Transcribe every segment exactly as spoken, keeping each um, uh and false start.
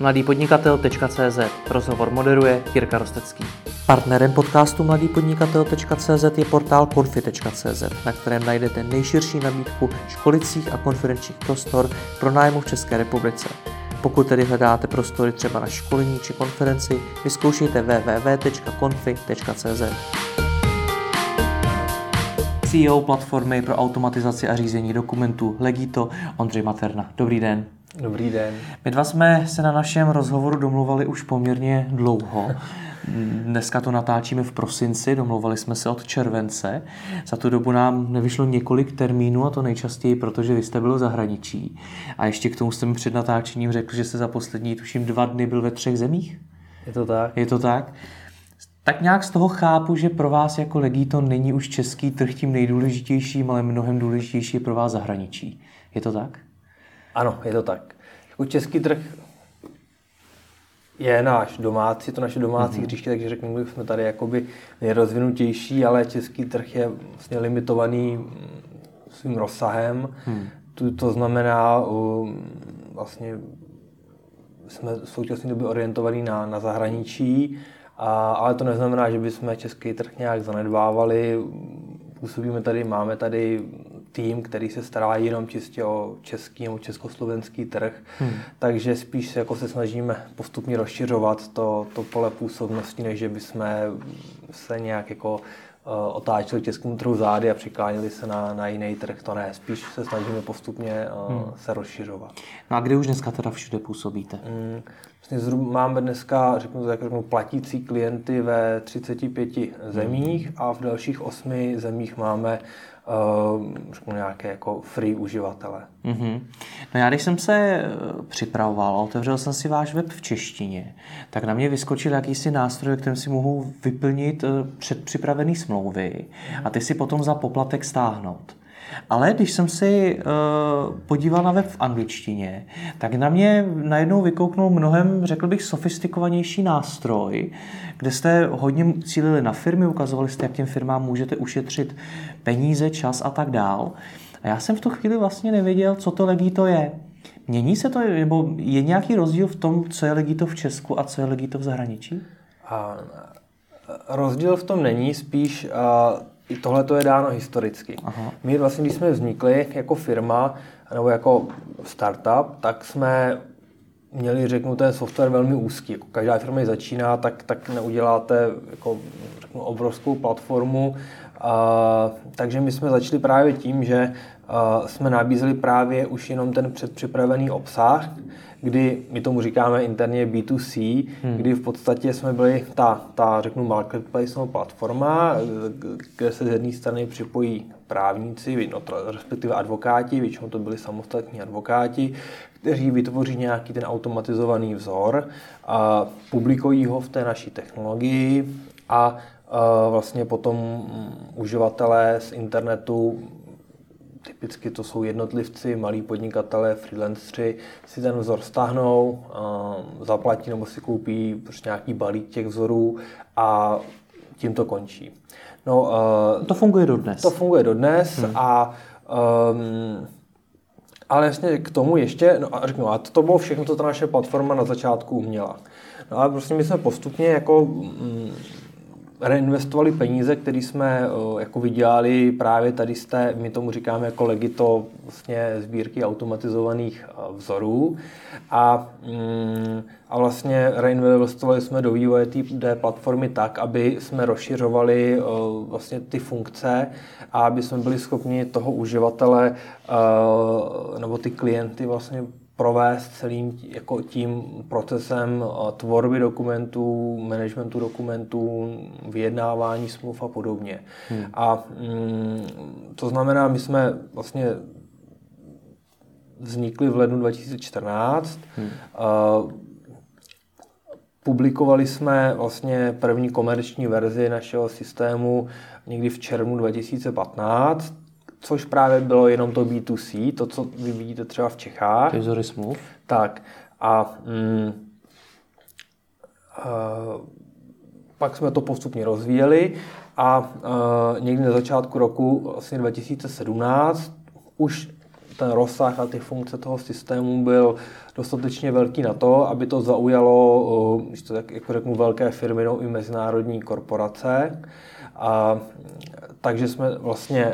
mladý podnikatel tečka cé zet. Rozhovor moderuje Jirka Rostecký. Partnerem podcastu mladý podnikatel tečka cé zet je portál konfi tečka cé zet, na kterém najdete nejširší nabídku školicích a konferenčních prostor pro nájmu v České republice. Pokud tedy hledáte prostory třeba na školení či konferenci, vyzkoušejte w w w tečka konfi tečka cé zet. C E O platformy pro automatizaci a řízení dokumentů Legito Ondřej Materna. Dobrý den. Dobrý den. My dva jsme se na našem rozhovoru domluvali už poměrně dlouho. Dneska to natáčíme v prosinci, domlouvali jsme se od července. Za tu dobu nám nevyšlo několik termínů, a to nejčastěji, protože vy jste byl v zahraničí. A ještě k tomu jste mi před natáčením řekl, že jste za poslední, tuším, dva dny byl ve třech zemích? Je to tak. Je to tak. Tak nějak z toho chápu, že pro vás jako Legito není už český trh tím nejdůležitějším, ale mnohem důležitější pro vás zahraničí. Je to tak? Ano, je to tak. Český trh je náš domácí, to naše domácí mm-hmm. hřiště, takže řeknu, že jsme tady jakoby nejrozvinutější, ale český trh je vlastně limitovaný svým rozsahem. Mm. To, to znamená, vlastně jsme v současné době orientovaní na, na zahraničí, a, ale to neznamená, že bychom český trh nějak zanedbávali. Působíme tady, máme tady tým, který se stará jenom čistě o český nebo československý trh, hmm. takže spíš se, jako se snažíme postupně rozšiřovat to, to pole působnosti, než že bychom se nějak jako uh, otáčeli českým trhu zády a přikláněli se na, na jiný trh, to ne, spíš se snažíme postupně uh, hmm. se rozšiřovat. No a kde už dneska teda všude působíte? Hmm. Máme dneska, řeknu to tak, řeknu, platící klienty ve třiceti pěti zemích a v dalších osmi zemích máme uh, řeknu, nějaké jako free uživatele. Mm-hmm. No já když jsem se připravoval a otevřel jsem si váš web v češtině, tak na mě vyskočil jakýsi nástroj, kterým si mohu vyplnit předpřipravené smlouvy a ty si potom za poplatek stáhnout. Ale když jsem si uh, podíval na web v angličtině, tak na mě najednou vykouknul mnohem, řekl bych, sofistikovanější nástroj, kde jste hodně cílili na firmy, ukazovali jste, jak těm firmám můžete ušetřit peníze, čas a tak dál. A já jsem v tu chvíli vlastně nevěděl, co to Legito je. Mění se to, nebo je nějaký rozdíl v tom, co je Legito v Česku a co je Legito v zahraničí? A rozdíl v tom není, spíš... A... I tohle to je dáno historicky. Aha. My vlastně, když jsme vznikli jako firma nebo jako startup, tak jsme měli, řeknu, ten software velmi úzký. Jako každá firma, když začíná, tak, tak neuděláte jako, řeknu, obrovskou platformu. A, takže my jsme začali právě tím, že a, jsme nabízeli právě už jenom ten předpřipravený obsah, kdy my tomu říkáme interně bé dvě cé, hmm. kdy v podstatě jsme byli ta, ta řeknu, marketplaceová platforma, kde se z jedné strany připojí právníci, no, respektive advokáti, většinou to byli samostatní advokáti, kteří vytvoří nějaký ten automatizovaný vzor, a publikují ho v té naší technologii a vlastně potom uživatelé z internetu, typicky to jsou jednotlivci, malí podnikatelé, freelancři, si ten vzor stáhnou, zaplatí nebo si koupí nějaký balík těch vzorů a tím to končí. No, to funguje dodnes. To funguje dodnes hmm. a um, ale vlastně k tomu ještě, no a řeknu, a to bylo všechno, co ta naše platforma na začátku uměla. No ale prostě my jsme postupně jako... Mm, reinvestovali peníze, které jsme uh, jako vydělali právě tady z té, my tomu říkáme jako Legito, vlastně sbírky automatizovaných uh, vzorů a, um, a vlastně reinvestovali jsme do vývoje té platformy tak, aby jsme rozšiřovali uh, vlastně ty funkce a aby jsme byli schopni toho uživatele uh, nebo ty klienty vlastně provést celým jako tím procesem tvorby dokumentů, managementu dokumentů, vyjednávání smluv a podobně. Hmm. A mm, to znamená, my jsme vlastně vznikli v lednu dva tisíce čtrnáct, hmm. uh, publikovali jsme vlastně první komerční verzi našeho systému někdy v červnu dva tisíce patnáct, což právě bylo jenom to bé dvě cé, to, co vy vidíte třeba v Čechách. Ty vzory smluv. Tak. A, mm, a pak jsme to postupně rozvíjeli a, a někdy na začátku roku, vlastně dva tisíce sedmnáct, už ten rozsah a ty funkce toho systému byl dostatečně velký na to, aby to zaujalo, když to tak jako řeknu, velké firmy nebo i mezinárodní korporace. A takže jsme vlastně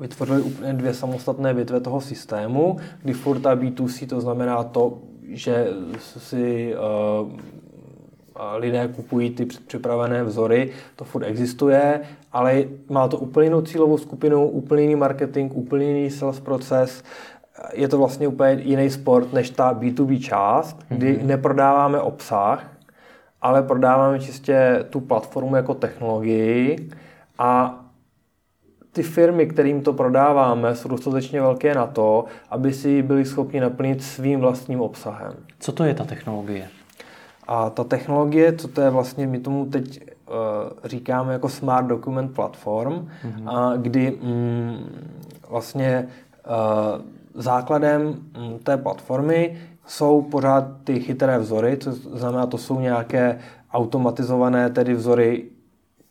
vytvořili úplně dvě samostatné větve toho systému, kdy furt ta bé dvě cé, to znamená to, že si uh, lidé kupují ty předpřipravené vzory, to furt existuje, ale má to úplně jinou cílovou skupinu, úplně jiný marketing, úplně jiný sales proces. Je to vlastně úplně jiný sport než ta bé dvě bé část, kdy mm-hmm. neprodáváme obsah, ale prodáváme čistě tu platformu jako technologii a ty firmy, kterým to prodáváme, jsou dostatečně velké na to, aby si byli schopni naplnit svým vlastním obsahem. Co to je ta technologie? A ta technologie, co to je vlastně, my tomu teď uh, říkáme jako Smart Document Platform, mm-hmm. a kdy mm, vlastně uh, základem mm, té platformy jsou pořád ty chytré vzory, co znamená, to jsou nějaké automatizované tedy vzory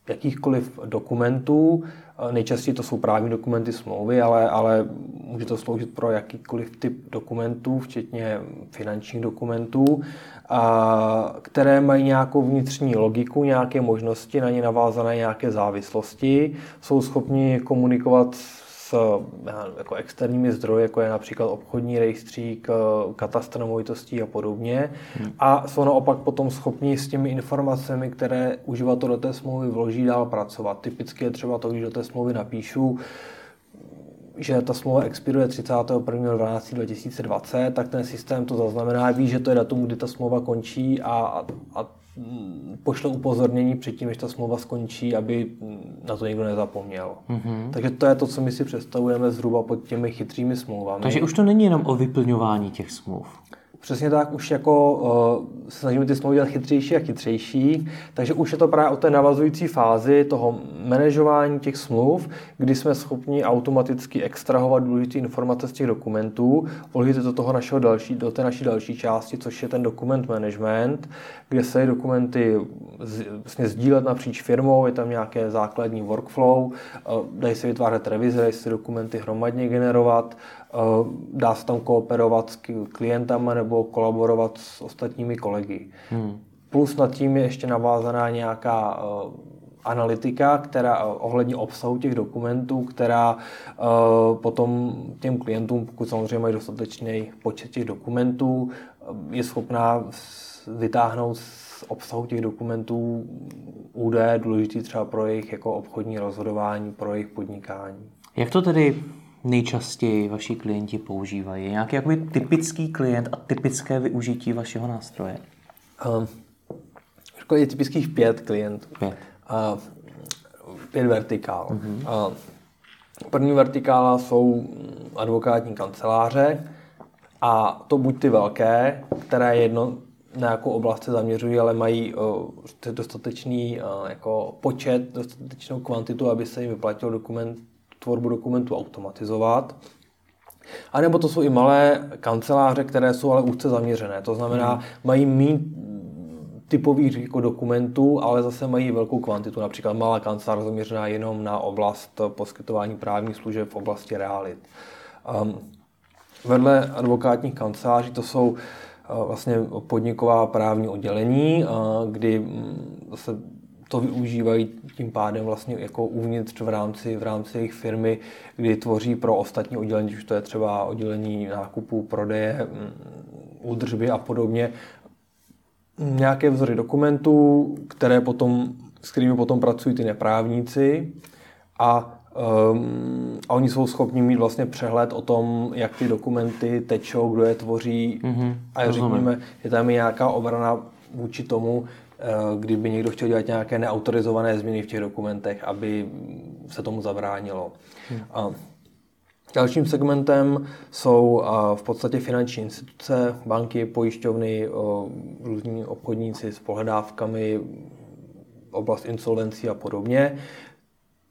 jakýchkoliv dokumentů. Nejčastěji to jsou právní dokumenty, smlouvy, ale, ale může to sloužit pro jakýkoliv typ dokumentů, včetně finančních dokumentů, a, které mají nějakou vnitřní logiku, nějaké možnosti, na ně navázané nějaké závislosti, jsou schopni komunikovat s jako externími zdroji, jako je například obchodní rejstřík, katastr nemovitostí a podobně. Hmm. A jsou naopak potom schopni s těmi informacemi, které uživatel do té smlouvy vloží, dál pracovat. Typicky je třeba to, když do té smlouvy napíšu, že ta smlouva expiruje třicátého prvního prosince dva tisíce dvacet, tak ten systém to zaznamená, ví, že to je datum, kdy ta smlouva končí a, a pošle upozornění předtím, než ta smlouva skončí, aby na to nikdo nezapomněl. Mm-hmm. Takže to je to, co my si představujeme zhruba pod těmi chytrými smlouvami. Takže už to není jenom o vyplňování těch smluv. Přesně tak, už jako uh, snažíme ty smlouvy dělat chytřejší a chytřejší, takže už je to právě o té navazující fázi toho manažování těch smluv, kdy jsme schopni automaticky extrahovat důležité informace z těch dokumentů, vložit do toho našeho další, do té naší další části, což je ten dokument management, kde se dokumenty z, vlastně sdílet napříč firmou, je tam nějaké základní workflow, uh, dají se vytvářet revize, dají se dokumenty hromadně generovat, dá se tam kooperovat s klientama nebo kolaborovat s ostatními kolegy. Hmm. Plus nad tím je ještě navázaná nějaká uh, analytika, která uh, ohledně obsahu těch dokumentů, která uh, potom těm klientům, pokud samozřejmě mají dostatečný počet těch dokumentů, je schopná vytáhnout z obsahu těch dokumentů údaje důležitý třeba pro jejich jako obchodní rozhodování, pro jejich podnikání. Jak to tedy nejčastěji vaši klienti používají? Je nějaký jakoby typický klient a typické využití vašeho nástroje? Uh, je typických pět klientů. Pět. Uh, pět vertikál. Uh-huh. Uh, první vertikála jsou advokátní kanceláře a to buď ty velké, které jedno na nějakou oblast se zaměřují, ale mají uh, dostatečný uh, jako počet, dostatečnou kvantitu, aby se jim vyplatil dokument tvorbu dokumentů automatizovat. A nebo to jsou i malé kanceláře, které jsou ale úzce zaměřené. To znamená, mají méně typových jako dokumentů, ale zase mají velkou kvantitu. Například malá kancelář zaměřená jenom na oblast poskytování právních služeb v oblasti realit. Um, vedle advokátních kanceláří to jsou uh, vlastně podniková právní oddělení, uh, kdy um, zase to využívají tím pádem vlastně jako uvnitř v rámci, v rámci jejich firmy, kdy tvoří pro ostatní oddělení, což to je třeba oddělení nákupu, prodeje, údržby a podobně, nějaké vzory dokumentů, které potom, s kterými potom pracují ty neprávníci a, um, a oni jsou schopni mít vlastně přehled o tom, jak ty dokumenty tečou, kdo je tvoří mm-hmm, a řekněme, je tam nějaká obrana vůči tomu, kdyby někdo chtěl dělat nějaké neautorizované změny v těch dokumentech, aby se tomu zabránilo. Hmm. A dalším segmentem jsou v podstatě finanční instituce, banky, pojišťovny, různí obchodníci s pohledávkami, oblast insolvencí a podobně,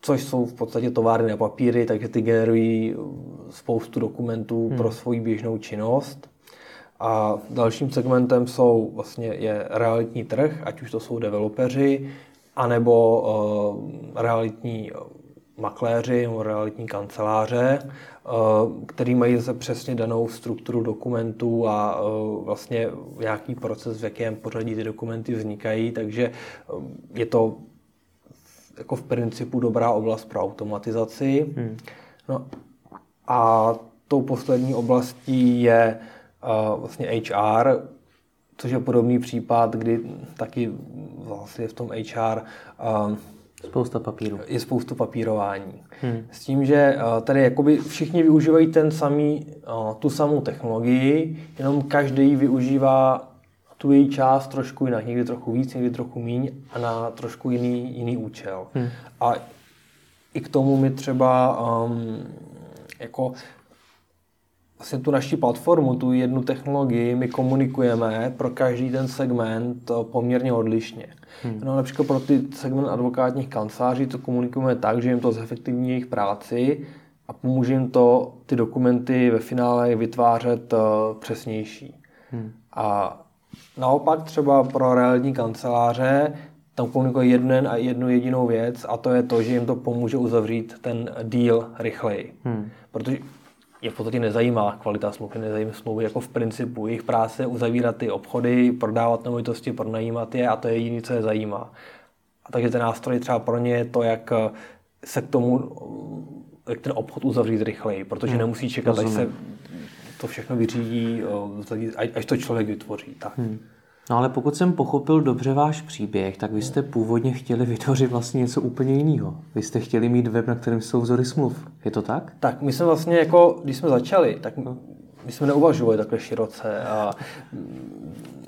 což jsou v podstatě továrny na papíry, takže ty generují spoustu dokumentů hmm. pro svou běžnou činnost. A dalším segmentem jsou vlastně je realitní trh, ať už to jsou developeři, anebo uh, realitní makléři, realitní kanceláře, který mají zase přesně danou strukturu dokumentů a vlastně nějaký proces, v jakém pořadí ty dokumenty vznikají, takže je to jako v principu dobrá oblast pro automatizaci. Hmm. No a tou poslední oblastí je vlastně há er, což je podobný případ, kdy taky vlastně v tom há er spousta papíru. Je spoustu papírování. Hmm. S tím, že tady jakoby všichni využívají ten samý, tu samou technologii, jenom každý využívá tu její část trošku jinak, někdy trochu víc, někdy trochu míň a na trošku jiný, jiný účel. Hmm. A i k tomu my třeba um, jako vlastně tu naši platformu, tu jednu technologii, my komunikujeme pro každý ten segment poměrně odlišně. Hmm. No, například pro ty segment advokátních kanceláří to komunikujeme tak, že jim to zefektivní jejich práci a pomůže jim to ty dokumenty ve finále vytvářet přesnější. Hmm. A naopak třeba pro realitní kanceláře tam komunikují jeden a jednu jedinou věc a to je to, že jim to pomůže uzavřít ten deal rychleji. Hmm. Protože je v podstatě nezajímá kvalita smlouvy, nezajímá smlouvy jako v principu. Jejich práce je uzavírat ty obchody, prodávat nemovitosti, pronajímat je a to je jediné, co je zajímá. A takže ten nástroj třeba pro ně je to, jak se k tomu, jak ten obchod uzavřít rychleji, protože hmm. nemusí čekat, Rozumím. až se to všechno vyřídí, až to člověk vytvoří. Tak. Hmm. No ale pokud jsem pochopil dobře váš příběh, tak vy jste původně chtěli vytvořit vlastně něco úplně jiného. Vy jste chtěli mít web, na kterém jsou vzory smluv. Je to tak? Tak my jsme vlastně jako, když jsme začali, tak my jsme neuvažovali takhle široce a,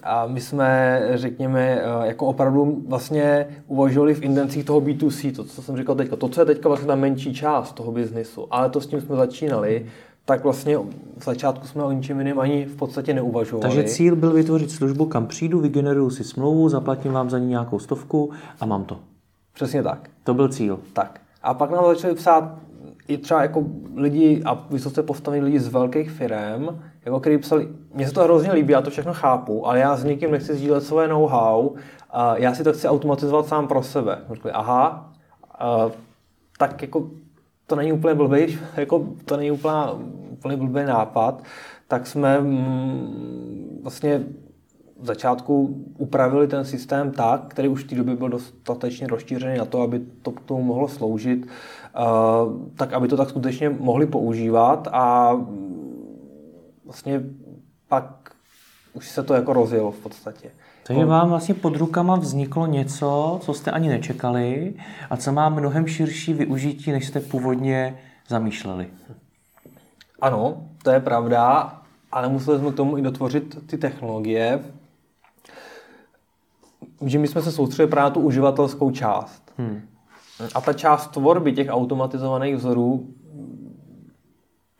a my jsme, řekněme, jako opravdu vlastně uvažovali v intencích toho bé dvě cé, to, co jsem říkal teďka. To, co je teďka vlastně ta menší část toho biznisu, ale to s tím jsme začínali, tak vlastně v začátku jsme o ničem jiném ani v podstatě neuvažovali. Takže cíl byl vytvořit službu, kam přijdu, vygeneruju si smlouvu, zaplatím vám za ní nějakou stovku a mám to. Přesně tak. To byl cíl. Tak. A pak nám začali psát i třeba jako lidi a vysoce postavení lidi z velkých firem, jako který psali, mně se to hrozně líbí, já to všechno chápu, ale já s nikým nechci sdílet svoje know-how, a já si to chci automatizovat sám pro sebe. Řekli, aha, tak jako to není úplně blbý, jako to není úplně, úplně blbý nápad, tak jsme mm, vlastně v začátku upravili ten systém tak, který už v té době byl dostatečně rozšířený na to, aby to k tomu mohlo sloužit, uh, tak aby to tak skutečně mohli používat a vlastně pak už se to jako rozjelo v podstatě. Takže vám vlastně pod rukama vzniklo něco, co jste ani nečekali a co má mnohem širší využití, než jste původně zamýšleli. Ano, to je pravda, ale museli jsme k tomu i dotvořit ty technologie, že my jsme se soustředili právě na tu uživatelskou část. Hmm. A ta část tvorby těch automatizovaných vzorů,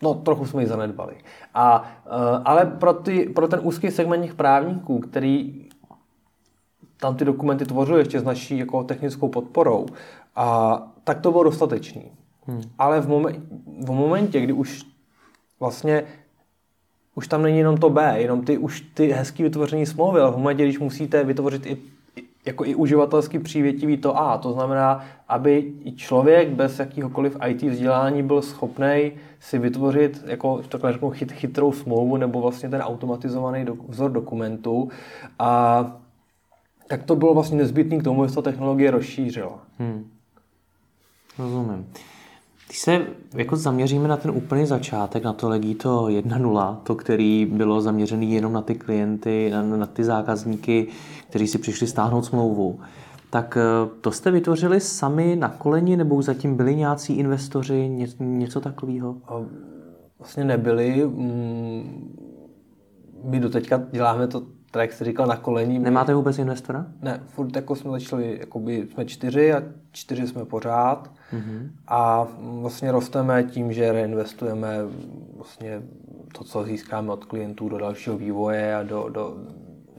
no, trochu jsme ji zanedbali. A, ale pro, ty, pro ten úzký segment těch právníků, který tam ty dokumenty tvořil ještě s naší jako technickou podporou, a tak to bylo dostatečný. Hmm. Ale v, momen, v momentě, kdy už vlastně už tam není jenom to B, jenom ty, už ty hezký vytvoření smlouvy, ale v momentě, když musíte vytvořit i, jako i uživatelsky přívětivý to A, to znamená, aby člověk bez jakýhokoliv í té vzdělání byl schopnej si vytvořit jako, takhle řeknu, chyt, chytrou smlouvu nebo vlastně ten automatizovaný do, vzor dokumentu a tak to bylo vlastně nezbytné k tomu, že ta technologie rozšířila. Hmm. Rozumím. Když se jako zaměříme na ten úplný začátek, na to Legito jedna tečka nula, to, který bylo zaměřený jenom na ty klienty, na, na ty zákazníky, kteří si přišli stáhnout smlouvu, tak to jste vytvořili sami na koleni, nebo už zatím byli nějací investoři, ně, něco takového? Vlastně nebyli. My doteďka děláme to, tak jak jste říkal, na kolení. Nemáte vůbec investora? Ne, furt jako jsme začali, jakoby jsme čtyři a čtyři jsme pořád. Mm-hmm. A vlastně rosteme tím, že reinvestujeme vlastně to, co získáme od klientů do dalšího vývoje a do, do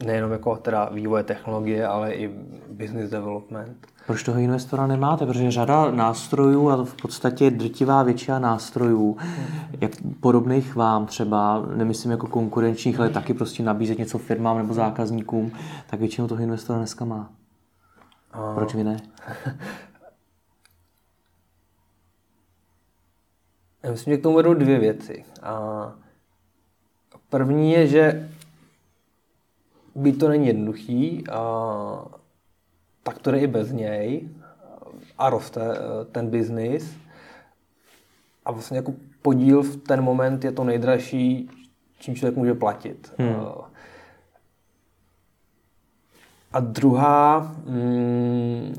nejenom jako teda vývoje technologie, ale i business development. Proč toho investora nemáte? Protože řada nástrojů, a to v podstatě drtivá většina nástrojů, jak podobných vám třeba, nemyslím jako konkurenčních, ale taky prostě nabízet něco firmám nebo zákazníkům, tak většinou toho investora dneska má. Proč vy ne? Já myslím, že k tomu vedou dvě věci. A první je, že byť to není jednoduchý, a tak to jde i bez něj a roste ten biznis. A vlastně jako podíl v ten moment je to nejdražší, čím člověk může platit. Hmm. A druhá, mm,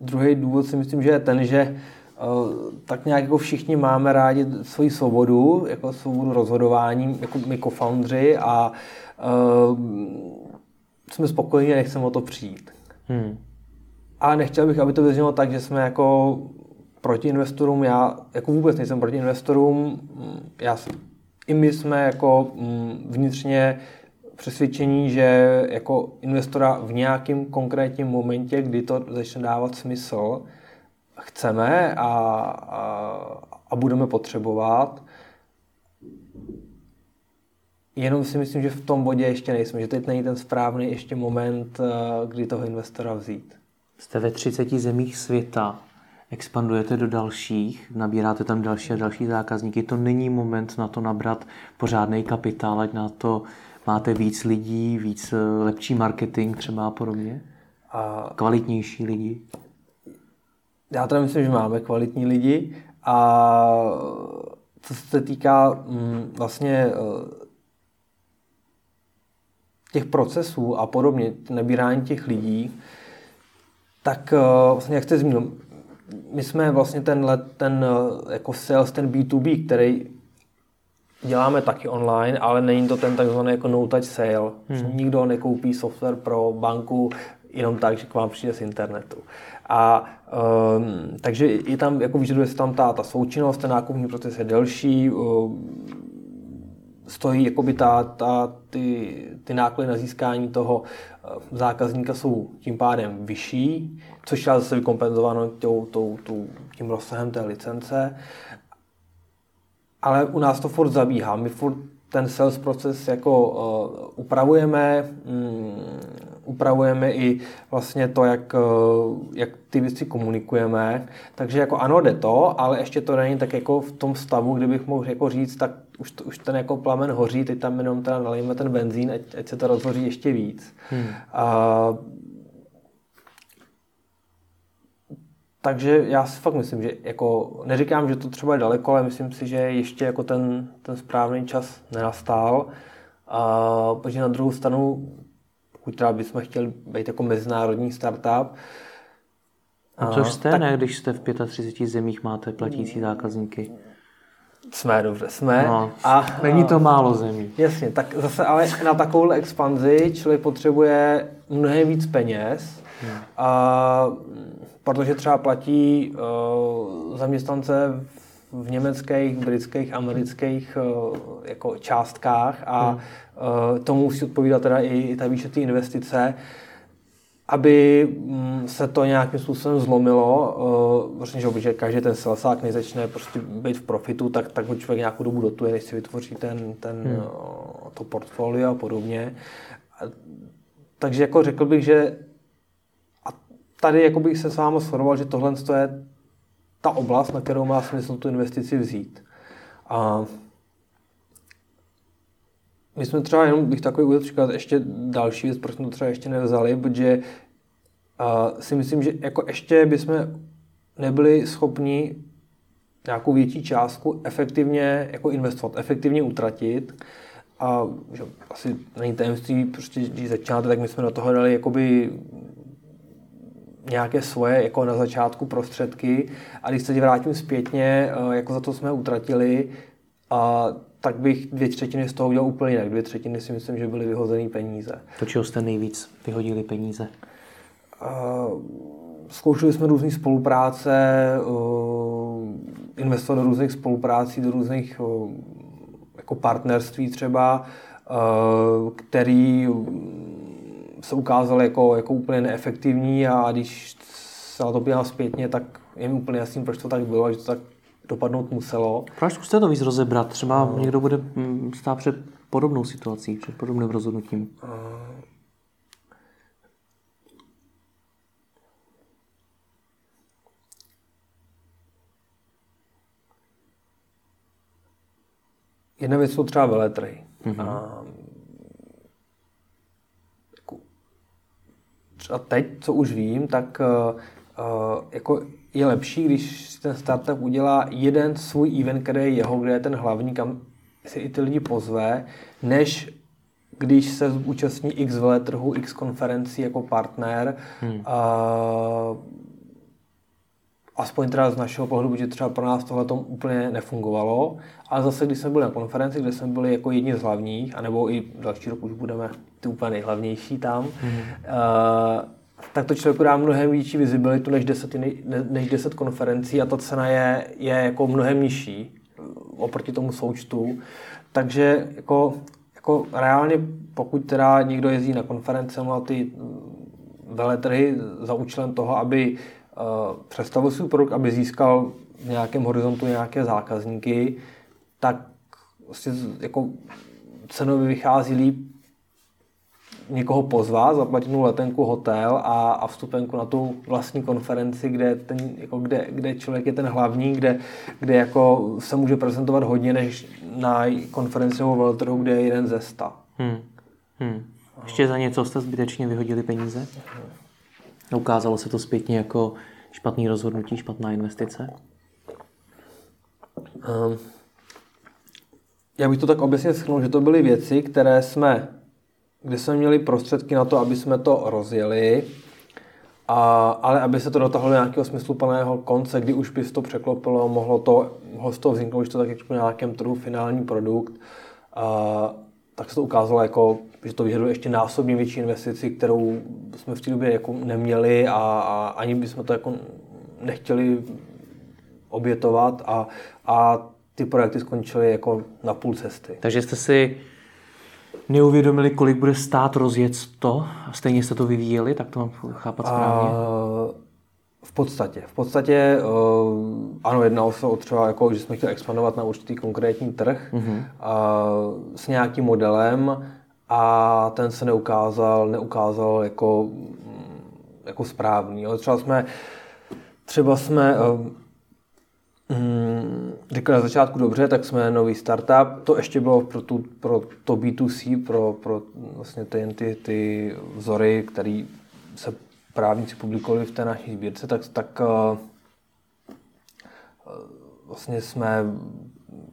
druhý důvod si myslím, že je ten, že uh, tak nějak jako všichni máme rádi svoji svobodu, jako svobodu rozhodování, jako my co-foundři, a uh, jsme spokojení a nechceme o to přijít. Hmm. A nechtěl bych, aby to vyznělo tak, že jsme jako proti investorům, já jako vůbec nejsem proti investorům, já jsem, i my jsme jako vnitřně přesvědčení, že jako investora v nějakém konkrétním momentě, kdy to začne dávat smysl, chceme a, a, a budeme potřebovat. Jenom si myslím, že v tom bodě ještě nejsme, že teď není ten správný ještě moment, kdy toho investora vzít. Jste ve třiceti zemích světa, expandujete do dalších, nabíráte tam další a další zákazníky. To není moment na to nabrat pořádný kapitál, ať na to máte víc lidí, víc lepší marketing třeba a podobně? A kvalitnější lidi? Já teda myslím, že máme kvalitní lidi, a co se týká vlastně těch procesů a podobně, nabírání těch lidí, tak vlastně jak jste zmínil, my jsme vlastně tenhle, ten jako sales, ten B two B, který děláme taky online, ale není to ten takzvaný jako no-touch sale. Hmm. Nikdo nekoupí software pro banku jenom tak, že k vám přijde z internetu. A um, takže je tam, jako vyžaduje se tam ta, ta součinnost, ten nákupní proces je delší, um, stojí jakoby ta, ta, ty, ty náklady na získání toho zákazníka jsou tím pádem vyšší, což je zase vykompenzováno tou, tou, tou, tím rozsahem té licence. Ale u nás to furt zabíhá. My furt ten sales proces jako uh, upravujeme, um, upravujeme i vlastně to, jak, uh, jak ty věci komunikujeme. Takže jako ano, jde to, ale ještě to není tak jako v tom stavu, kdybych mohl jako říct, tak už, to, už ten jako plamen hoří, teď tam jenom teda nalijeme ten benzín, ať, ať se to rozhoří ještě víc. Hmm. Uh, Takže já si fakt myslím, že jako neříkám, že to třeba je daleko, ale myslím si, že ještě jako ten, ten správný čas nenastal. A, protože na druhou stranu, pokud teda bychom chtěli být jako mezinárodní startup. A což jste, tak, ne, když jste v třiceti pěti zemích, máte platící zákazníky? Jsme, dobře, jsme. No, a, není to málo zemí. Jasně, tak zase ale na takovouhle expanzi člověk potřebuje mnohem víc peněz. Hmm. A, protože třeba platí uh, zaměstnance v německých, britských, amerických uh, jako částkách a hmm. uh, tomu musí odpovídat teda i, i ta výše té investice, aby um, se to nějakým způsobem zlomilo. Uh, prostě, že, že každý ten salesák, než začne prostě být v profitu, tak, tak ho člověk nějakou dobu dotuje, než si vytvoří ten, ten, hmm. uh, to portfolio a podobně. A, takže jako řekl bych, že tady jako bych se s vámi shodoval, že tohle je ta oblast, na kterou má smysl tu investici vzít. A my jsme třeba, jenom bych takový udělal příklad, ještě další věc, proč jsme to třeba ještě nevzali, protože si myslím, že jako ještě bychom nebyli schopni nějakou větší částku efektivně jako investovat, efektivně utratit. A že asi není tajemství, prostě když začínáte, tak my jsme do toho dali jakoby nějaké svoje jako na začátku prostředky, a když se vrátím zpětně, jako za to jsme utratili, a tak bych dvě třetiny z toho udělal úplně jinak. Dvě třetiny si myslím, že byly vyhozený peníze. To, čeho jste nejvíc vyhodili peníze? Zkoušeli jsme různé spolupráce, investovali do různých spoluprácí, do různých jako partnerství třeba, který se ukázal jako, jako úplně neefektivní, a když se na to pělám zpětně, tak je mi úplně jasný, proč to tak bylo, že to tak dopadnout muselo. Proč zkuste to víc rozebrat? Třeba uh, někdo bude stát před podobnou situací, před podobným rozhodnutím. Uh, Jedna věc jsou třeba veletrhy. Mm-hmm. A třeba teď, co už vím, tak uh, jako je lepší, když ten startup udělá jeden svůj event, který je jeho, kde je ten hlavní, kam si i ty lidi pozve, než když se účastní x veletrhu, x konferencí jako partner. Hmm. Uh, aspoň teda z našeho pohledu, protože třeba pro nás tohle tomu úplně nefungovalo. A zase, když jsme byli na konferenci, kde jsme byli jako jedni z hlavních, anebo i další rok už budeme ty úplně nejhlavnější tam, hmm. uh, tak to člověku dá mnohem větší vizibilitu než deset, než deset konferencí a ta cena je, je jako mnohem nižší oproti tomu součtu. Takže jako, jako reálně, pokud teda někdo jezdí na konference, má ty veletrhy za účelem toho, aby uh, představil svůj produkt, aby získal v nějakém horizontu nějaké zákazníky, tak vlastně jako cenově vychází líp někoho pozvat, zaplatit mu letenku, hotel a, a vstupenku na tu vlastní konferenci, kde, ten, jako kde, kde člověk je ten hlavní, kde, kde jako se může prezentovat hodně, než na konferenci nebo veletrhu, kde je jeden ze sta. Hmm. Hmm. Ještě za něco jste zbytečně vyhodili peníze? Ukázalo se to zpětně jako špatný rozhodnutí, špatná investice? Um, já bych to tak obecně shrnul, že to byly věci, které jsme kde jsme měli prostředky na to, aby jsme to rozjeli, a, ale aby se to dotáhlo do nějakého smysluplného konce, kdy už by to překlopilo, mohlo to, mohlo z toho vzniknout, už to tak jako na nějakém trhu finální produkt, a, tak se to ukázalo, jako, že to vyžaduje ještě násobně větší investici, kterou jsme v té době jako neměli a, a ani bychom to jako nechtěli obětovat a, a ty projekty skončily jako na půl cesty. Takže jste si neuvědomili, kolik bude stát rozjet to a stejně jste to vyvíjeli, tak to mám chápat správně? A v podstatě. V podstatě ano, jednalo se o třeba, jako, že jsme chtěli expandovat na určitý konkrétní trh mm-hmm. a, s nějakým modelem a ten se neukázal, neukázal jako, jako správný. Třeba jsme, třeba jsme Řekl na začátku dobře, tak jsme nový startup, to ještě bylo pro, tu, pro to bé dvě cé, pro, pro vlastně ty, ty, ty vzory, které se právníci publikovali v té naší sbírce, tak, tak vlastně jsme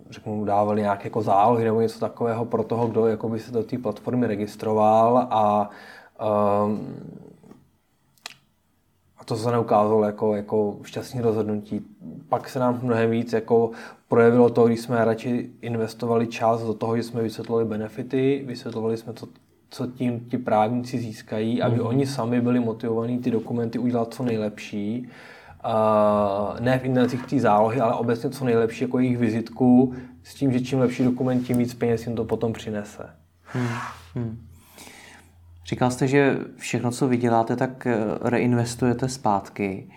řeknu, dávali nějaké jako zálohy nebo něco takového pro toho, kdo jako by se do té platformy registroval a, a to se neukázalo jako, jako šťastné rozhodnutí. Pak se nám mnohem víc jako projevilo to, když jsme radši investovali čas do toho, že jsme vysvětlovali benefity, vysvětlovali jsme, co, co tím ti právníci získají, aby mm-hmm. oni sami byli motivovaní ty dokumenty udělat co nejlepší. Uh, ne v intencích té zálohy, ale obecně co nejlepší jako jejich vizitku, s tím, že čím lepší dokument, tím víc peněz jim to potom přinese. Hmm. Hmm. Říkal jste, že všechno, co vyděláte, tak reinvestujete zpátky.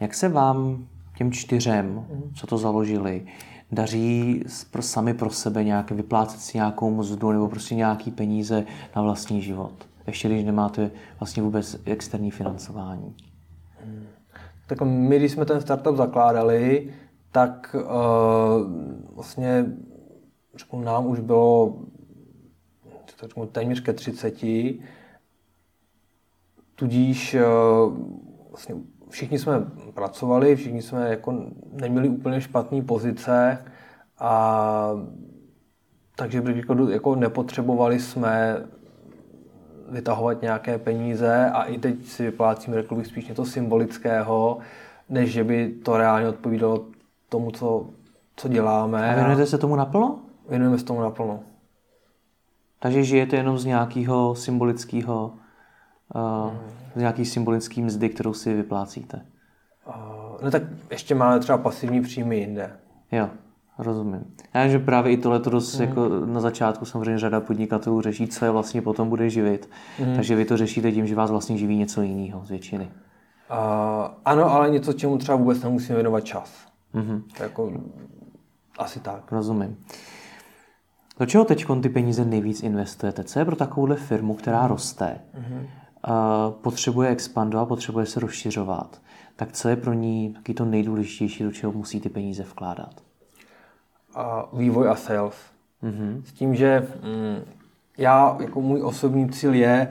Jak se vám těm čtyřem, co to založili, daří sami pro sebe nějaké vyplácet si nějakou mzdu nebo prostě nějaký peníze na vlastní život? Ještě když nemáte vlastně vůbec externí financování. Tak my, když jsme ten startup zakládali, tak uh, vlastně řeknu, nám už bylo řeknu, téměř ke třiceti, tudíž uh, vlastně všichni jsme pracovali, všichni jsme jako neměli úplně špatné pozice, a takže jako nepotřebovali jsme vytahovat nějaké peníze a i teď si vyplácíme, řekl bych, spíš něco symbolického, než že by to reálně odpovídalo tomu, co, co děláme. A věnujete se tomu naplno? Věnujeme se tomu naplno. Takže žijete jenom z nějakého symbolického Uh, z nějaký symbolický mzdy, kterou si vyplácíte? Uh, no tak ještě máme třeba pasivní příjmy jinde. Jo, rozumím. Já vím, že právě i tohleto dost mm. jako na začátku samozřejmě řada podnikatelů řeší, co je vlastně potom bude živit. Mm. Takže vy to řešíte tím, že vás vlastně živí něco jiného z většiny. Uh, ano, ale něco, čemu třeba vůbec nemusíme věnovat čas. Mm-hmm. Jako, asi tak. Rozumím. Do čeho teď ty peníze nejvíc investujete? Co je pro takovouhle firmu, která roste, mm-hmm. uh, potřebuje expandovat, potřebuje se rozšiřovat, tak co je pro ní taky to nejdůležitější, do čeho musí ty peníze vkládat? Uh, vývoj a sales. Mm-hmm. S tím, že já, jako můj osobní cíl je,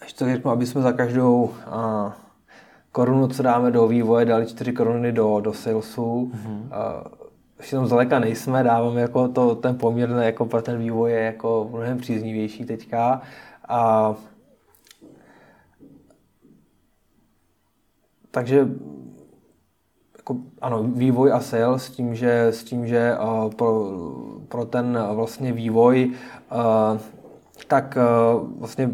až to řeknu, aby jsme za každou a, korunu, co dáme do vývoje, dali čtyři koruny do, do salesu. Mm-hmm. A, ještě tam zdaleka nejsme, dáváme jako to, ten poměr jako pro ten vývoj je jako mnohem příznivější teďka. A, takže jako, ano, vývoj a sales s tím, že, s tím, že uh, pro, pro ten vlastně vývoj, uh, tak uh, vlastně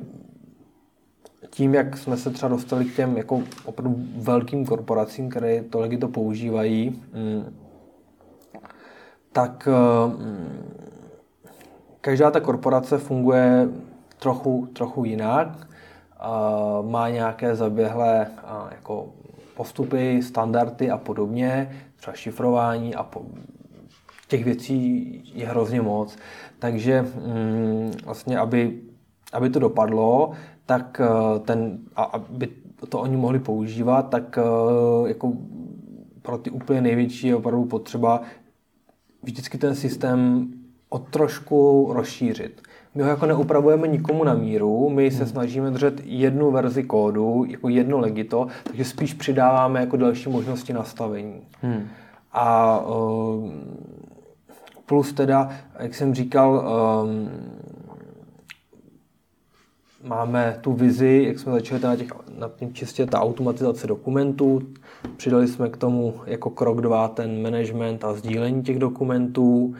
tím, jak jsme se třeba dostali k těm jako opravdu velkým korporacím, které to Legito používají, mm, tak uh, každá ta korporace funguje trochu, trochu jinak, uh, má nějaké zaběhlé uh, jako postupy, standardy a podobně, třeba šifrování a po... těch věcí je hrozně moc. Takže mm, vlastně, aby, aby to dopadlo, tak ten, a aby to oni mohli používat, tak jako pro ty úplně největší je opravdu potřeba vždycky ten systém o trošku rozšířit. My ho jako neupravujeme nikomu na míru, my se snažíme držet jednu verzi kódu, jako jedno Legito, takže spíš přidáváme jako další možnosti nastavení. Hmm. A plus teda, jak jsem říkal, máme tu vizi, jak jsme začali na, těch, na čistě ta automatizace dokumentů, přidali jsme k tomu jako krok dva ten management a sdílení těch dokumentů,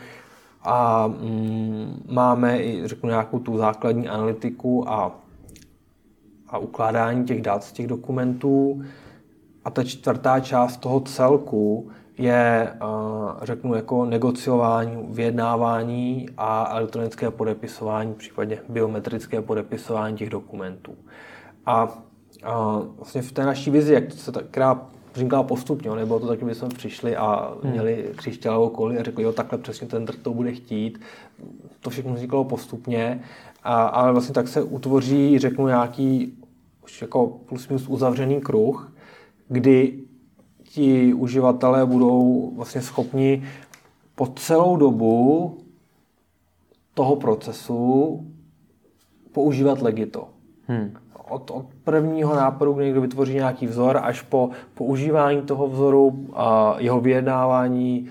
a mm, máme i, řeknu, nějakou tu základní analytiku a, a ukládání těch dat z těch dokumentů. A ta čtvrtá část toho celku je, řeknu, jako negociování, vyjednávání a elektronické podepisování, případně biometrické podepisování těch dokumentů. A, a vlastně v té naší vizi, jak to se takrát říkala postupně, nebylo to tak, že jsme přišli a měli křišťálovou kouli a řekli, jo, takhle přesně ten trh to bude chtít. To všechno vzniklo postupně, a, ale vlastně tak se utvoří, řeknu, nějaký už jako plus minus uzavřený kruh, kdy ti uživatelé budou vlastně schopni po celou dobu toho procesu používat Legito. Hmm. Od, od prvního nápadu, kdy někdo vytvoří nějaký vzor, až po používání toho vzoru, a jeho vyjednávání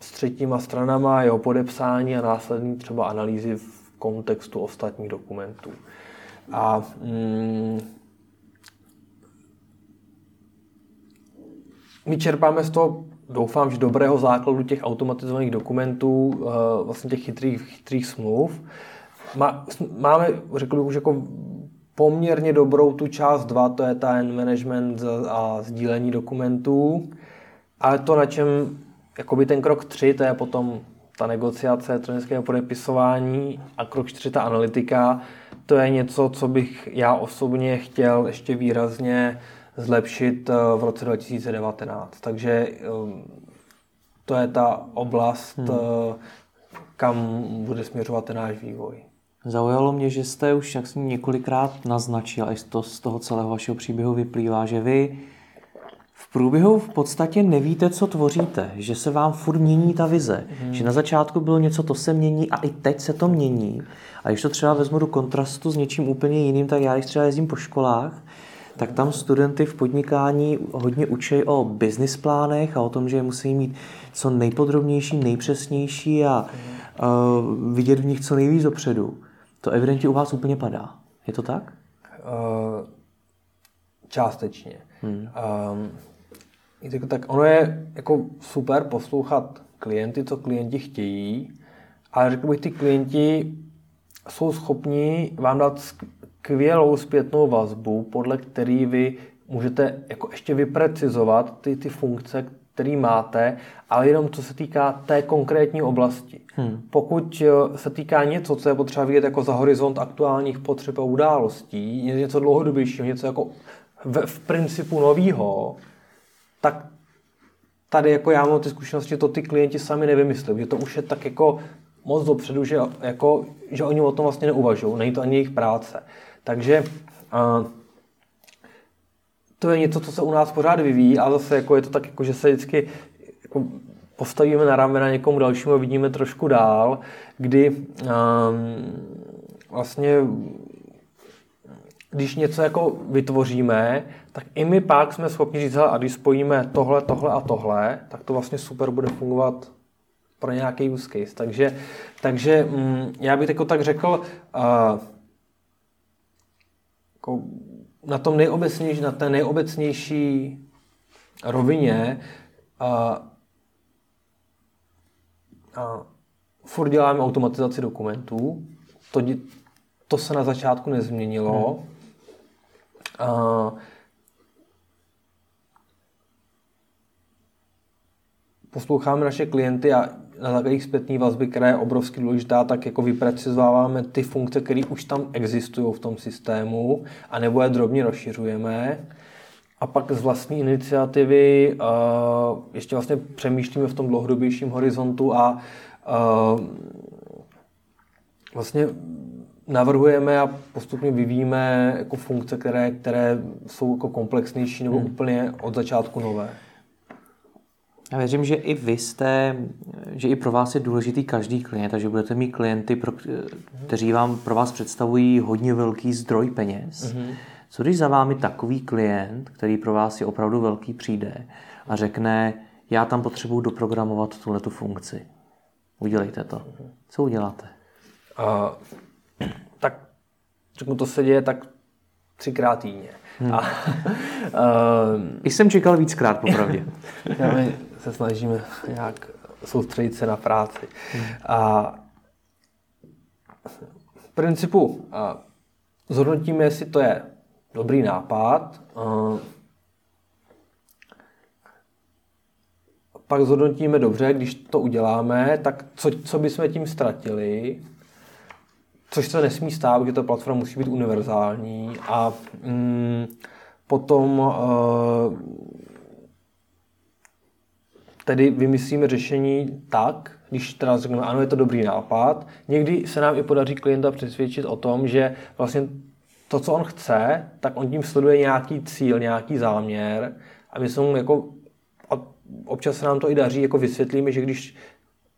s třetíma stranama, jeho podepsání a následný třeba analýzy v kontextu ostatních dokumentů. A mm, my čerpáme z toho, doufám, že dobrého základu těch automatizovaných dokumentů, vlastně těch chytrých, chytrých smluv. Má, máme, řekl bych, už jako poměrně dobrou tu část dva, to je ten management a sdílení dokumentů, ale to, na čem jakoby ten krok tři, to je potom ta negociace, elektronického podepisování, a krok čtyři, ta analytika, to je něco, co bych já osobně chtěl ještě výrazně zlepšit v roce dva tisíce devatenáct. Takže to je ta oblast, hmm. kam bude směřovat ten náš vývoj. Zaujalo mě, že jste už, jak jsem několikrát naznačil, a to z toho celého vašeho příběhu vyplývá, že vy v průběhu v podstatě nevíte, co tvoříte, že se vám furt mění ta vize, hmm. že na začátku bylo něco, to se mění, a i teď se to mění. A když to třeba vezmu do kontrastu s něčím úplně jiným, tak já když třeba jezdím po školách, tak tam studenty v podnikání hodně učí o business plánech a o tom, že musí mít co nejpodrobnější, nejpřesnější a hmm. uh, vidět v nich co nejvíc dopředu. To evidentně u vás úplně padá. Je to tak? Uh, částečně. Hmm. Um, tak ono je jako super poslouchat klienty, co klienti chtějí, ale řekl bych, ty klienti jsou schopni vám dát skvělou zpětnou vazbu, podle který vy můžete jako ještě vyprecizovat ty, ty funkce, který máte, ale jenom co se týká té konkrétní oblasti. Hmm. Pokud se týká něco, co je potřeba vidět jako za horizont aktuálních potřeb a událostí, něco dlouhodobějšího, něco jako v, v principu novýho, tak tady jako já mám ty zkušenosti, to ty klienti sami nevymysleli, že to už je tak jako moc dopředu, že, jako, že oni o tom vlastně neuvažují, není to ani jejich práce. Takže uh, to je něco, co se u nás pořád vyvíjí, ale zase jako je to tak, jako, že se vždycky jako postavíme na ramena někomu dalšímu a vidíme trošku dál, kdy um, vlastně když něco jako vytvoříme, tak i my pak jsme schopni říct, a když spojíme tohle, tohle a tohle, tak to vlastně super bude fungovat pro nějaký use case. Takže, takže um, já bych jako tak řekl, uh, jako na tom nejobecnější, na té nejobecnější rovině a, a furt děláme automatizaci dokumentů. To, to se na začátku nezměnilo. Hmm. A, posloucháme naše klienty a na základě zpětné vazby, která je obrovsky důležitá, tak jako vyprecizováváme ty funkce, které už tam existují v tom systému, anebo je drobně rozšiřujeme. A pak z vlastní iniciativy uh, ještě vlastně přemýšlíme v tom dlouhodobějším horizontu a uh, vlastně navrhujeme a postupně vyvíjíme jako funkce, které, které jsou jako komplexnější nebo hmm. úplně od začátku nové. Já věřím, že i vy jste, že i pro vás je důležitý každý klient, takže budete mít klienty, pro, kteří vám pro vás představují hodně velký zdroj peněz. Mm-hmm. Co když za vámi takový klient, který pro vás je opravdu velký, přijde a řekne, já tam potřebuji doprogramovat tuhletu funkci. Udělejte to. Co uděláte? Uh, tak, řeknu, to se děje tak třikrát týdně. Hmm. A, uh, I jsem čekal víckrát, popravdě. My se snažíme nějak soustředit se na práci. Hmm. A v principu uh, zhodnotíme, jestli to je dobrý nápad. Uh, pak zhodnotíme dobře, když to uděláme, tak co, co bychom tím ztratili. Což se nesmí stát, protože ta platforma musí být univerzální a mm, potom uh, tedy vymyslíme řešení tak, když teda řekneme, ano, je to dobrý nápad. Někdy se nám i podaří klienta přesvědčit o tom, že vlastně to, co on chce, tak on tím sleduje nějaký cíl, nějaký záměr a my se mu jako, občas se nám to i daří, jako vysvětlíme, že když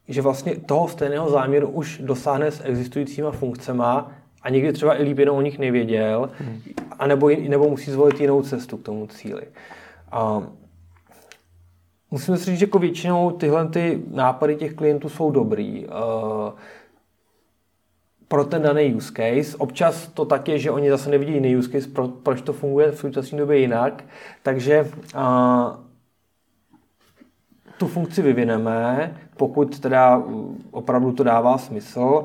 že vlastně toho stejného záměru už dosáhne s existujícíma funkcema a někdy třeba i líp jenom o nich nevěděl, anebo, nebo musí zvolit jinou cestu k tomu cíli. A musím si říct, že jako většinou tyhle ty nápady těch klientů jsou dobrý a pro ten daný use case. Občas to tak je, že oni zase nevidí jiný use case, pro, proč to funguje v současné době jinak. Takže a, tu funkci vyvineme, pokud teda opravdu to dává smysl,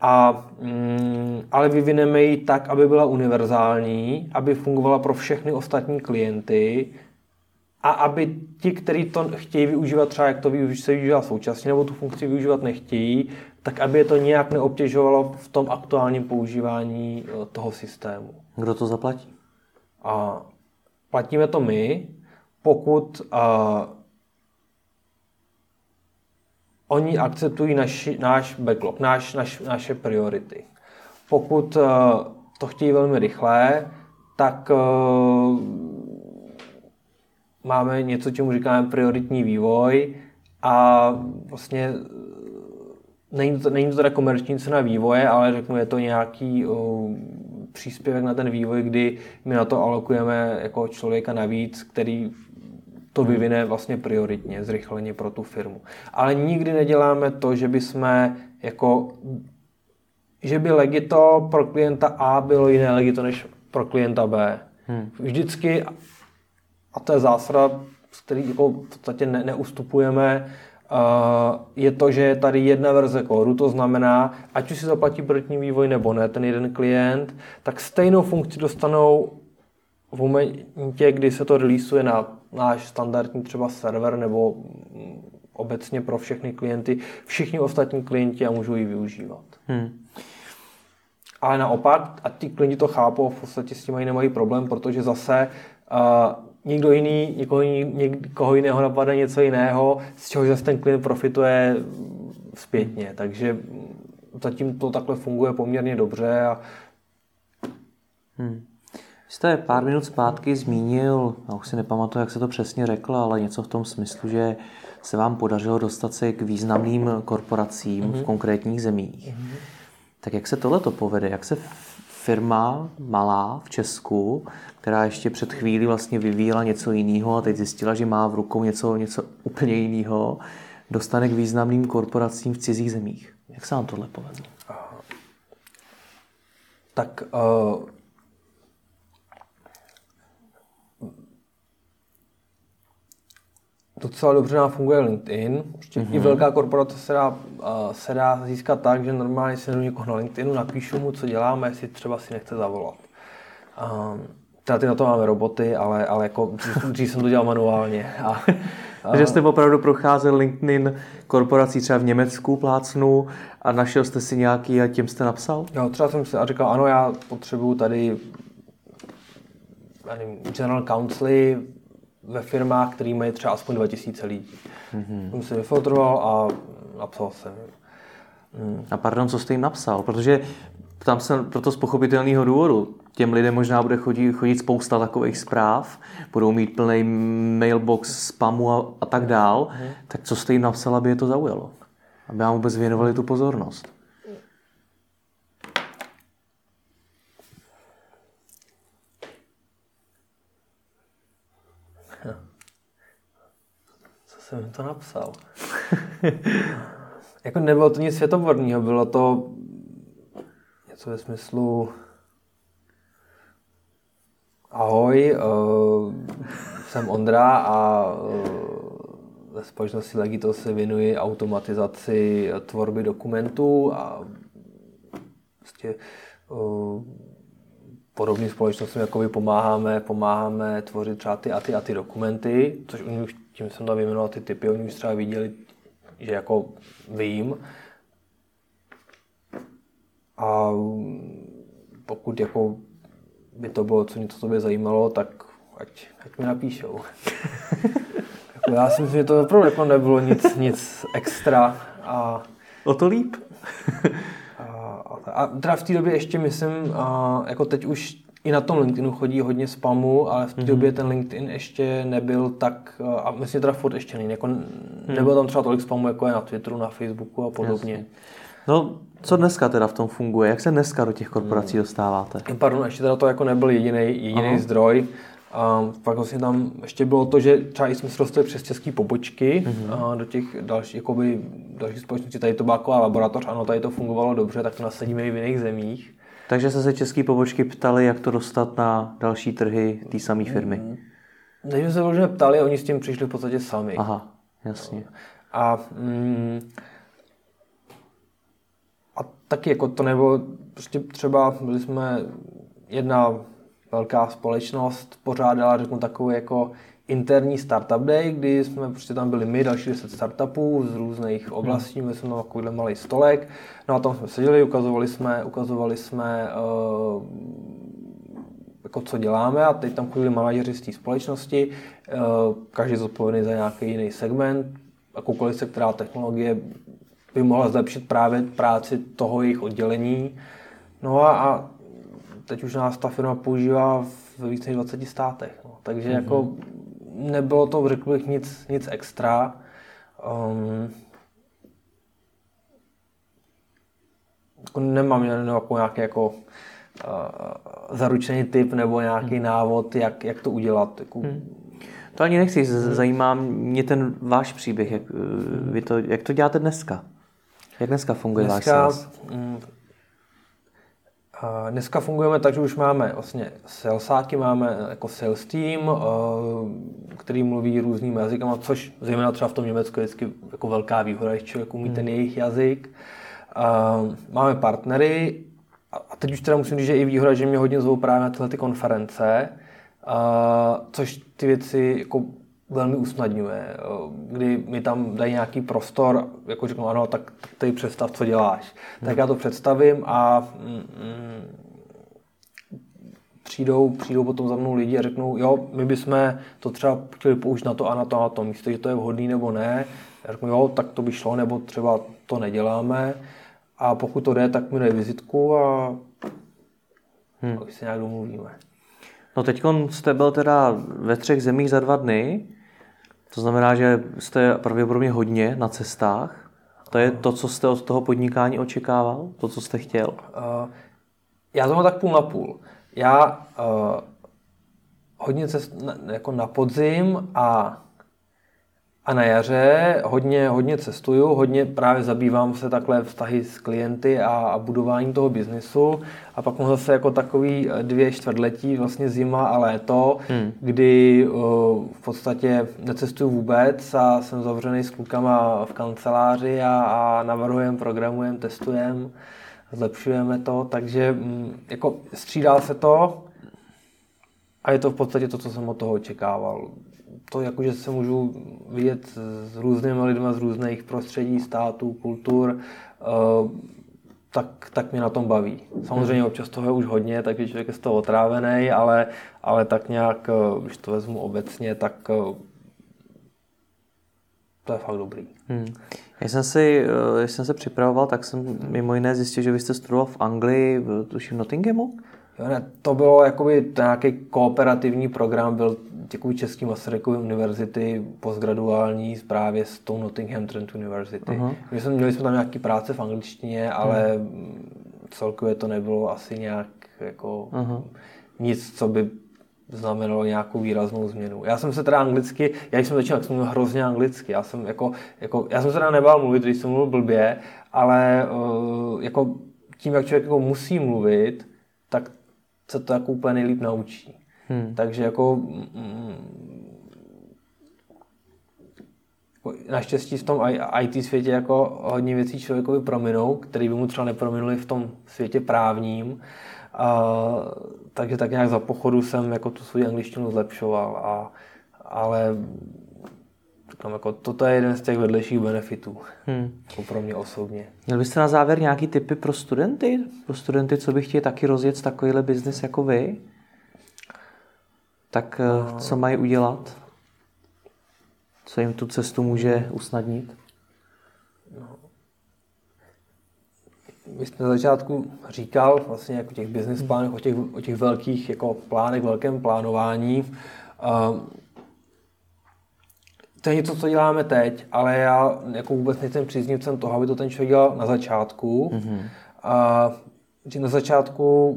a, mm, ale vyvineme ji tak, aby byla univerzální, aby fungovala pro všechny ostatní klienty a aby ti, kteří to chtějí využívat třeba, jak to se využívá současně, nebo tu funkci využívat nechtějí, tak aby je to nějak neobtěžovalo v tom aktuálním používání toho systému. Kdo to zaplatí? A platíme to my, pokud a, oni akceptují naši, náš backlog, náš, naš, naše priority. Pokud uh, to chtějí velmi rychle, tak uh, máme něco, čemu říkáme prioritní vývoj a vlastně není to, není to teda komerční cena vývoje, ale řeknu, je to nějaký uh, příspěvek na ten vývoj, kdy my na to alokujeme jako člověka navíc, který to vyvine vlastně prioritně, zrychleně pro tu firmu. Ale nikdy neděláme to, že by jsme jako, že by Legito pro klienta A bylo jiné Legito než pro klienta B. Hmm. Vždycky, a to je zásada, z který jako v podstatě ne, neustupujeme, uh, je to, že je tady jedna verze kódu, to znamená, ať už si zaplatí prioritní vývoj nebo ne, ten jeden klient, tak stejnou funkci dostanou v momentě, kdy se to releaseuje na náš standardní třeba server nebo obecně pro všechny klienty, všichni ostatní klienti a můžou ji využívat. Hmm. Ale naopak, a ti klienti to chápou, v podstatě s tím ani nemají problém, protože zase uh, někdo jiný, někoho, někoho jiného napadne něco jiného, z čehož zase ten klient profituje zpětně. Takže zatím to takhle funguje poměrně dobře. A... Hmm. Jste pár minut zpátky zmínil, já už si nepamatuju, jak se to přesně řeklo, ale něco v tom smyslu, že se vám podařilo dostat se k významným korporacím mm-hmm. v konkrétních zemích. Mm-hmm. Tak jak se tohleto povede? Jak se firma malá v Česku, která ještě před chvílí vlastně vyvíjela něco jiného a teď zjistila, že má v rukou něco, něco úplně jiného, dostane k významným korporacím v cizích zemích? Jak se vám tohle povedlo? Tak uh, docela dobře nám funguje LinkedIn. Prostě mm-hmm. i velká korporace se dá, uh, se dá získat tak, že normálně se do někoho na LinkedInu napíšu mu, co děláme, jestli třeba si nechce zavolat. Uh, teda ty na to máme roboty, ale, ale jako dřív jsem to dělal manuálně. A, Takže jste opravdu procházel LinkedIn korporací třeba v Německu, plácnu, a našel jste si nějaký a tím jste napsal? No, třeba jsem si a říkal, ano, já potřebuju tady nevím, general counsely ve firmách, který mají třeba aspoň dva tisíce lidí. Mm-hmm. Jsem si vyfiltroval a napsal jsem. Mm. A pardon, co jste jim napsal? Protože tam jsem proto z pochopitelného důvodu. Těm lidem možná bude chodit, chodit spousta takových zpráv, budou mít plný mailbox, spamu a, a tak dál. Hmm. Tak co jste jim napsal, aby je to zaujalo? Aby vám vůbec věnovali tu pozornost? Co jsem jim to napsal? Jako nebylo to nic světoborného, bylo to něco ve smyslu... Ahoj, uh, jsem Ondra a uh, ve společnosti Legito se věnuji automatizaci tvorby dokumentů a prostě uh, podobným společnostem jakoby pomáháme, pomáháme tvořit třeba ty a ty a ty dokumenty, což oni už, tím jsem tam vyjmenoval ty typy, oni už třeba viděli, že jako vím. A pokud jako by to bylo, co mě to tobě zajímalo, tak ať, ať mi napíšou. Já si myslím, že to opravdu jako nebylo nic, nic extra. A, o to líp. a, a teda v té době ještě myslím, a, jako teď už i na tom LinkedInu chodí hodně spamu, ale v té mm-hmm. době ten LinkedIn ještě nebyl tak, a myslím, teda furt ještě není. Jako nebylo tam třeba tolik spamu, jako je na Twitteru, na Facebooku a podobně. Jasně. No, co dneska teda v tom funguje? Jak se dneska do těch korporací dostáváte? Pardon, ještě teda to jako nebyl jediný zdroj. Um, pak vlastně tam ještě bylo to, že třeba jsme se dostali přes české pobočky mm-hmm. uh, do těch další, jakoby, další společnosti. Tady to byla jako laboratoř, ano, tady to fungovalo dobře, tak to nasadíme i v jiných zemích. Takže se se české pobočky ptali, jak to dostat na další trhy té samé firmy? Mm-hmm. Takže se vlastně ptali, oni s tím přišli v podstatě sami. Aha, jasně. A... Mm, A taky jako to nebo prostě třeba byli jsme jedna velká společnost pořádala řeknu takový jako interní startup day, kdy jsme prostě tam byli my, další deset startupů z různých oblastí, my jsme tam takovýhle malý stolek, no a tam jsme seděli, ukazovali jsme, ukazovali jsme uh, jako co děláme a teď tam chodili manažeři z té společnosti, uh, každý zodpovědný za nějaký jiný segment, a koukali se, která technologie by mohla zlepšit právě práci toho jejich oddělení. No a, a teď už nás ta firma používá ve více než dvaceti státech. No. Takže mm-hmm. jako nebylo to, řekl bych, nic, nic extra. Um, jako nemám jako nějaký jako, uh, zaručený tip nebo nějaký mm. návod, jak, jak to udělat. Jako, mm. To ani nechci, zajímá mě ten váš příběh. Jak, vy to, jak to děláte dneska? Jak dneska funguje váš sales? Dneska fungujeme tak, že už máme vlastně salesáky, máme jako sales team, který mluví různým jazykama, což zejména třeba v tom Německu je vždycky jako velká výhoda, když člověk umí ten jejich jazyk. Máme partnery a teď už teda musím říct, že je i výhoda, že mě hodně zvou právě na tyhle ty konference, což ty věci jako velmi usnadňuje, kdy mi tam dají nějaký prostor, jako řeknu, ano, tak tady představ, co děláš. Hmm. Tak já to představím a mm, přijdou, přijdou potom za mnou lidi a řeknou, jo, my bychom to třeba chtěli použít na to a na to a na to místo, že to je vhodný nebo ne. Já řeknu, jo, tak to by šlo, nebo třeba to neděláme. A pokud to jde, tak mi dají vizitku a hmm. už se nějak domluvíme. No teďkon jste byl teda ve třech zemích za dva dny. To znamená, že jste pravděpodobně hodně na cestách. To je to, co jste od toho podnikání očekával? To, co jste chtěl? Uh, já to mám tak půl na půl. Já uh, hodně cest na, jako na podzim a, a na jaře hodně, hodně cestuju, hodně právě zabývám se takhle vztahy s klienty a, a budováním toho biznisu. A pak mám zase jako takový dvě čtvrtletí, vlastně zima a léto, hmm. kdy uh, v podstatě necestuju vůbec a jsem zavřený s klukama v kanceláři a, a navrhujem, programujem, testujem, zlepšujeme to, takže mm, jako střídá se to a je to v podstatě to, co jsem od toho očekával. To jako, že se můžu vidět s různými lidmi z různých prostředí, států, kultur, uh, Tak, tak mě na tom baví. Samozřejmě občas toho je už hodně, takže člověk je z toho otrávený, ale, ale tak nějak, když to vezmu obecně, tak to je fakt dobrý. Hmm. Já jsem si, když jsem se připravoval, tak jsem mimo jiné zjistil, že vy jste studoval v Anglii, tuším v Nottinghamu? Jo, ne, to bylo jakoby nějaký kooperativní program, byl takový český Masarykovy univerzity, postgraduální právě s tou Nottingham Trent University. Uh-huh. My jsme, měli jsme tam nějaký práce v angličtině, ale uh-huh. celkově to nebylo asi nějak jako uh-huh. nic, co by znamenalo nějakou výraznou změnu. Já jsem se teda anglicky, já když jsem začínal, tak jsem mluvil hrozně anglicky. Já jsem jako, jako já jsem se teda nebál mluvit, když jsem mluvil blbě, ale uh, jako tím, jak člověk jako musí mluvit, tak se to jako úplně nejlíp naučí. Hmm. Takže jako, mm, jako naštěstí v tom í té světě jako hodně věcí člověkovi prominou, který by mu třeba neprominuli v tom světě právním. A, takže tak nějak za pochodu jsem jako tu svou angličtinu zlepšoval. A, ale jako, toto je jeden z těch vedlejších benefitů hmm. pro mě osobně. Měl byste na závěr nějaký tipy pro studenty? Pro studenty, co by chtěli taky rozjet takovýhle biznis jako vy? Tak co mají udělat? Co jim tu cestu může usnadnit? Vy jste na začátku říkal vlastně jako těch business plánech, o těch, o těch velkých jako plánech, velkém plánování. To je něco, co děláme teď, ale já jako vůbec nejsem příznivcem toho, aby to ten člověk dělal na začátku. Mm-hmm. A, že na začátku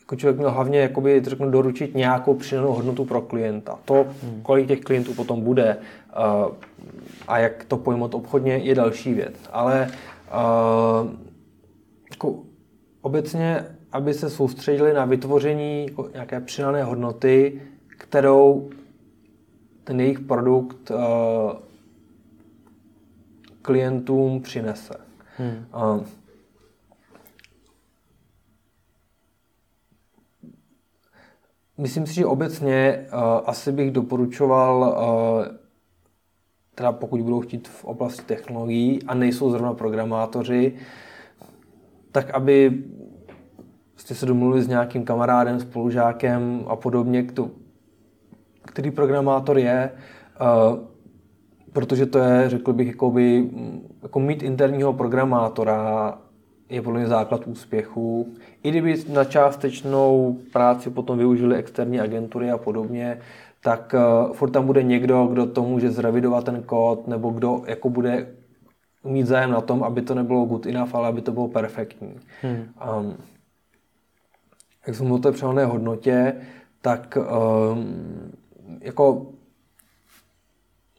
jako člověk měl hlavně jakoby, řeknu, doručit nějakou přidanou hodnotu pro klienta. To, kolik těch klientů potom bude a jak to pojmout obchodně, je další věc. Ale jako, obecně, aby se soustředili na vytvoření jako, nějaké přidané hodnoty, kterou ten jejich produkt uh, klientům přinese. Hmm. Uh, myslím si, že obecně uh, asi bych doporučoval, uh, teda pokud budou chtít v oblasti technologií a nejsou zrovna programátoři, tak aby jste se domluvili s nějakým kamarádem, spolužákem a podobně, kdo, který programátor je, uh, protože to je, řekl bych, jakoby, jako mít interního programátora je podle mě základ úspěchu. I kdyby na částečnou práci potom využili externí agentury a podobně, tak uh, furt tam bude někdo, kdo to může zrevidovat ten kód, nebo kdo jako bude mít zájem na tom, aby to nebylo good enough, ale aby to bylo perfektní. Hmm. Um, jak jsem mluvil o té přehodné hodnotě, tak um, jako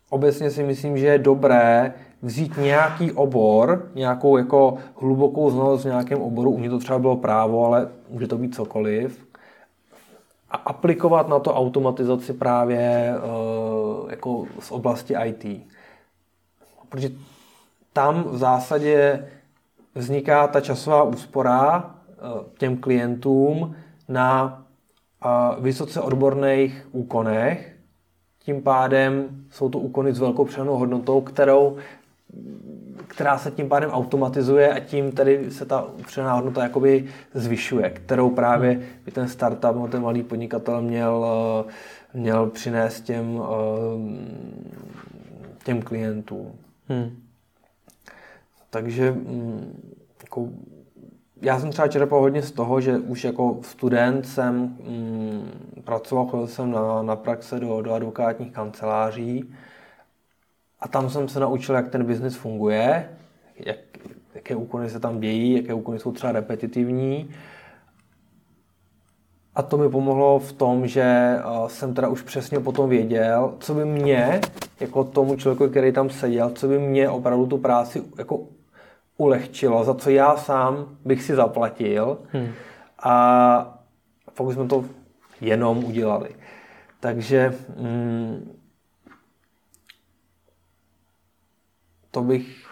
obecně si myslím, že je dobré vzít nějaký obor, nějakou jako hlubokou znalost v nějakém oboru, u mě to třeba bylo právo, ale může to být cokoliv, a aplikovat na to automatizaci právě uh, jako z oblasti í té. Protože tam v zásadě vzniká ta časová úspora uh, těm klientům na uh, vysoce odborných úkonech. Tím pádem jsou to úkony s velkou přidanou hodnotou, kterou, která se tím pádem automatizuje a tím tedy se ta přidaná hodnota jakoby zvyšuje, kterou právě by ten startup, no ten malý podnikatel měl, měl přinést těm, těm klientům. Hmm. Takže jako, já jsem třeba čerpal hodně z toho, že už jako student jsem mm, pracoval, chodil jsem na, na praxe do, do advokátních kanceláří a tam jsem se naučil, jak ten biznis funguje, jak, jaké úkony se tam dějí, jaké úkony jsou třeba repetitivní. A to mi pomohlo v tom, že jsem teda už přesně potom věděl, co by mě, jako tomu člověku, který tam seděl, co by mě opravdu tu práci jako ulehčilo, za co já sám bych si zaplatil. Hmm. A fakt jsme to jenom udělali. Takže mm, to bych...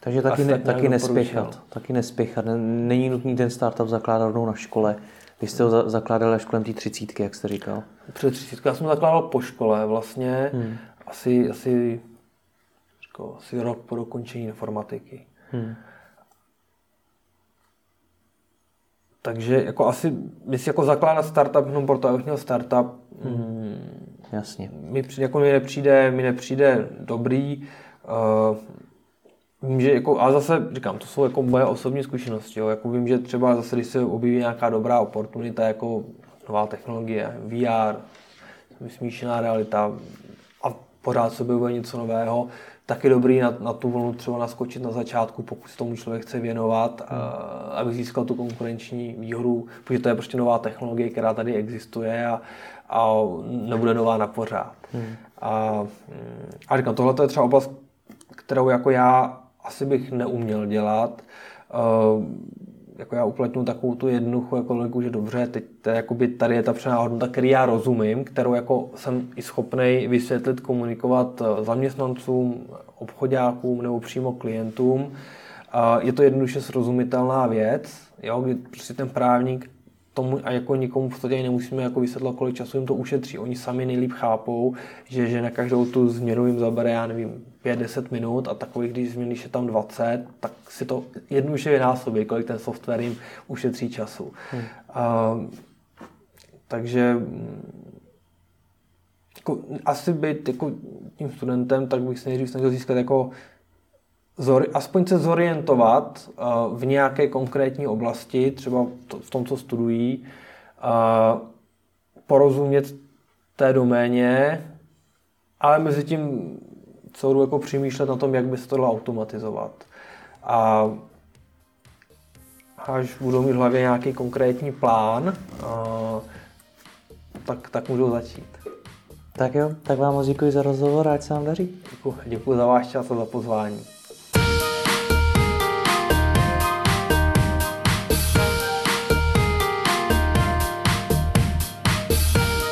Takže taky, ne, taky nespěchat. Taky nespěchat. Není nutný ten startup zakládat rovnou na škole. Vy jste ho zakládali až kolem té třicítky, jak jste říkal. Před třicítkou. Já jsem ho zakládal po škole vlastně. Hmm. Asi, asi, říkal, asi rok po dokončení informatiky. Hmm. Takže jako asi, myslím, jako zakládat startup jenom proto, abych měl startup, hmm. Hmm, jasně. Mi, jako mi, nepřijde, mi nepřijde dobrý. Uh, Vím, že jako, ale zase říkám, to jsou jako moje osobní zkušenosti. Jo. Jako vím, že třeba zase, když se objeví nějaká dobrá oportunita, jako nová technologie, V R, smíšená realita a pořád se objevuje něco nového, tak je dobrý na, na tu vlnu třeba naskočit na začátku, pokud se tomu člověk chce věnovat, hmm. a, aby získal tu konkurenční výhodu, protože to je prostě nová technologie, která tady existuje a, a nebude nová na pořád. Hmm. A, a říkám, tohle je třeba oblast, kterou jako já asi bych neuměl dělat. Uh, jako já uplatňuji takovou tu jednoduchou jako logiku, že dobře, teď tady, tady je ta přidaná hodnota, který já rozumím, kterou jako jsem i schopnej vysvětlit, komunikovat zaměstnancům, obchoďákům nebo přímo klientům. Uh, je to jednoduše srozumitelná věc, jo, kdy prostě ten právník tomu a jako nikomu v podstatě nemusíme jako vysvětlit, kolik času jim to ušetří. Oni sami nejlíp chápou, že, že na každou tu změnu jim zabere, já nevím, pět deset minut a takových, když změníš je tam dvacet, tak si to jednoduše vynásobí, kolik ten software jim ušetří času. Hmm. Uh, takže jako, asi být jako, tím studentem, tak bych se nejdřív snažil získat jako aspoň se zorientovat v nějaké konkrétní oblasti, třeba v tom, co studují, porozumět té doméně, ale mezi tím celou jako přemýšlet na tom, jak by se to dalo automatizovat. A až budou mít v hlavě nějaký konkrétní plán, tak, tak můžou začít. Tak jo, tak vám moc děkuji za rozhovor a ať se vám daří. Děkuji, děkuji za váš čas a za pozvání.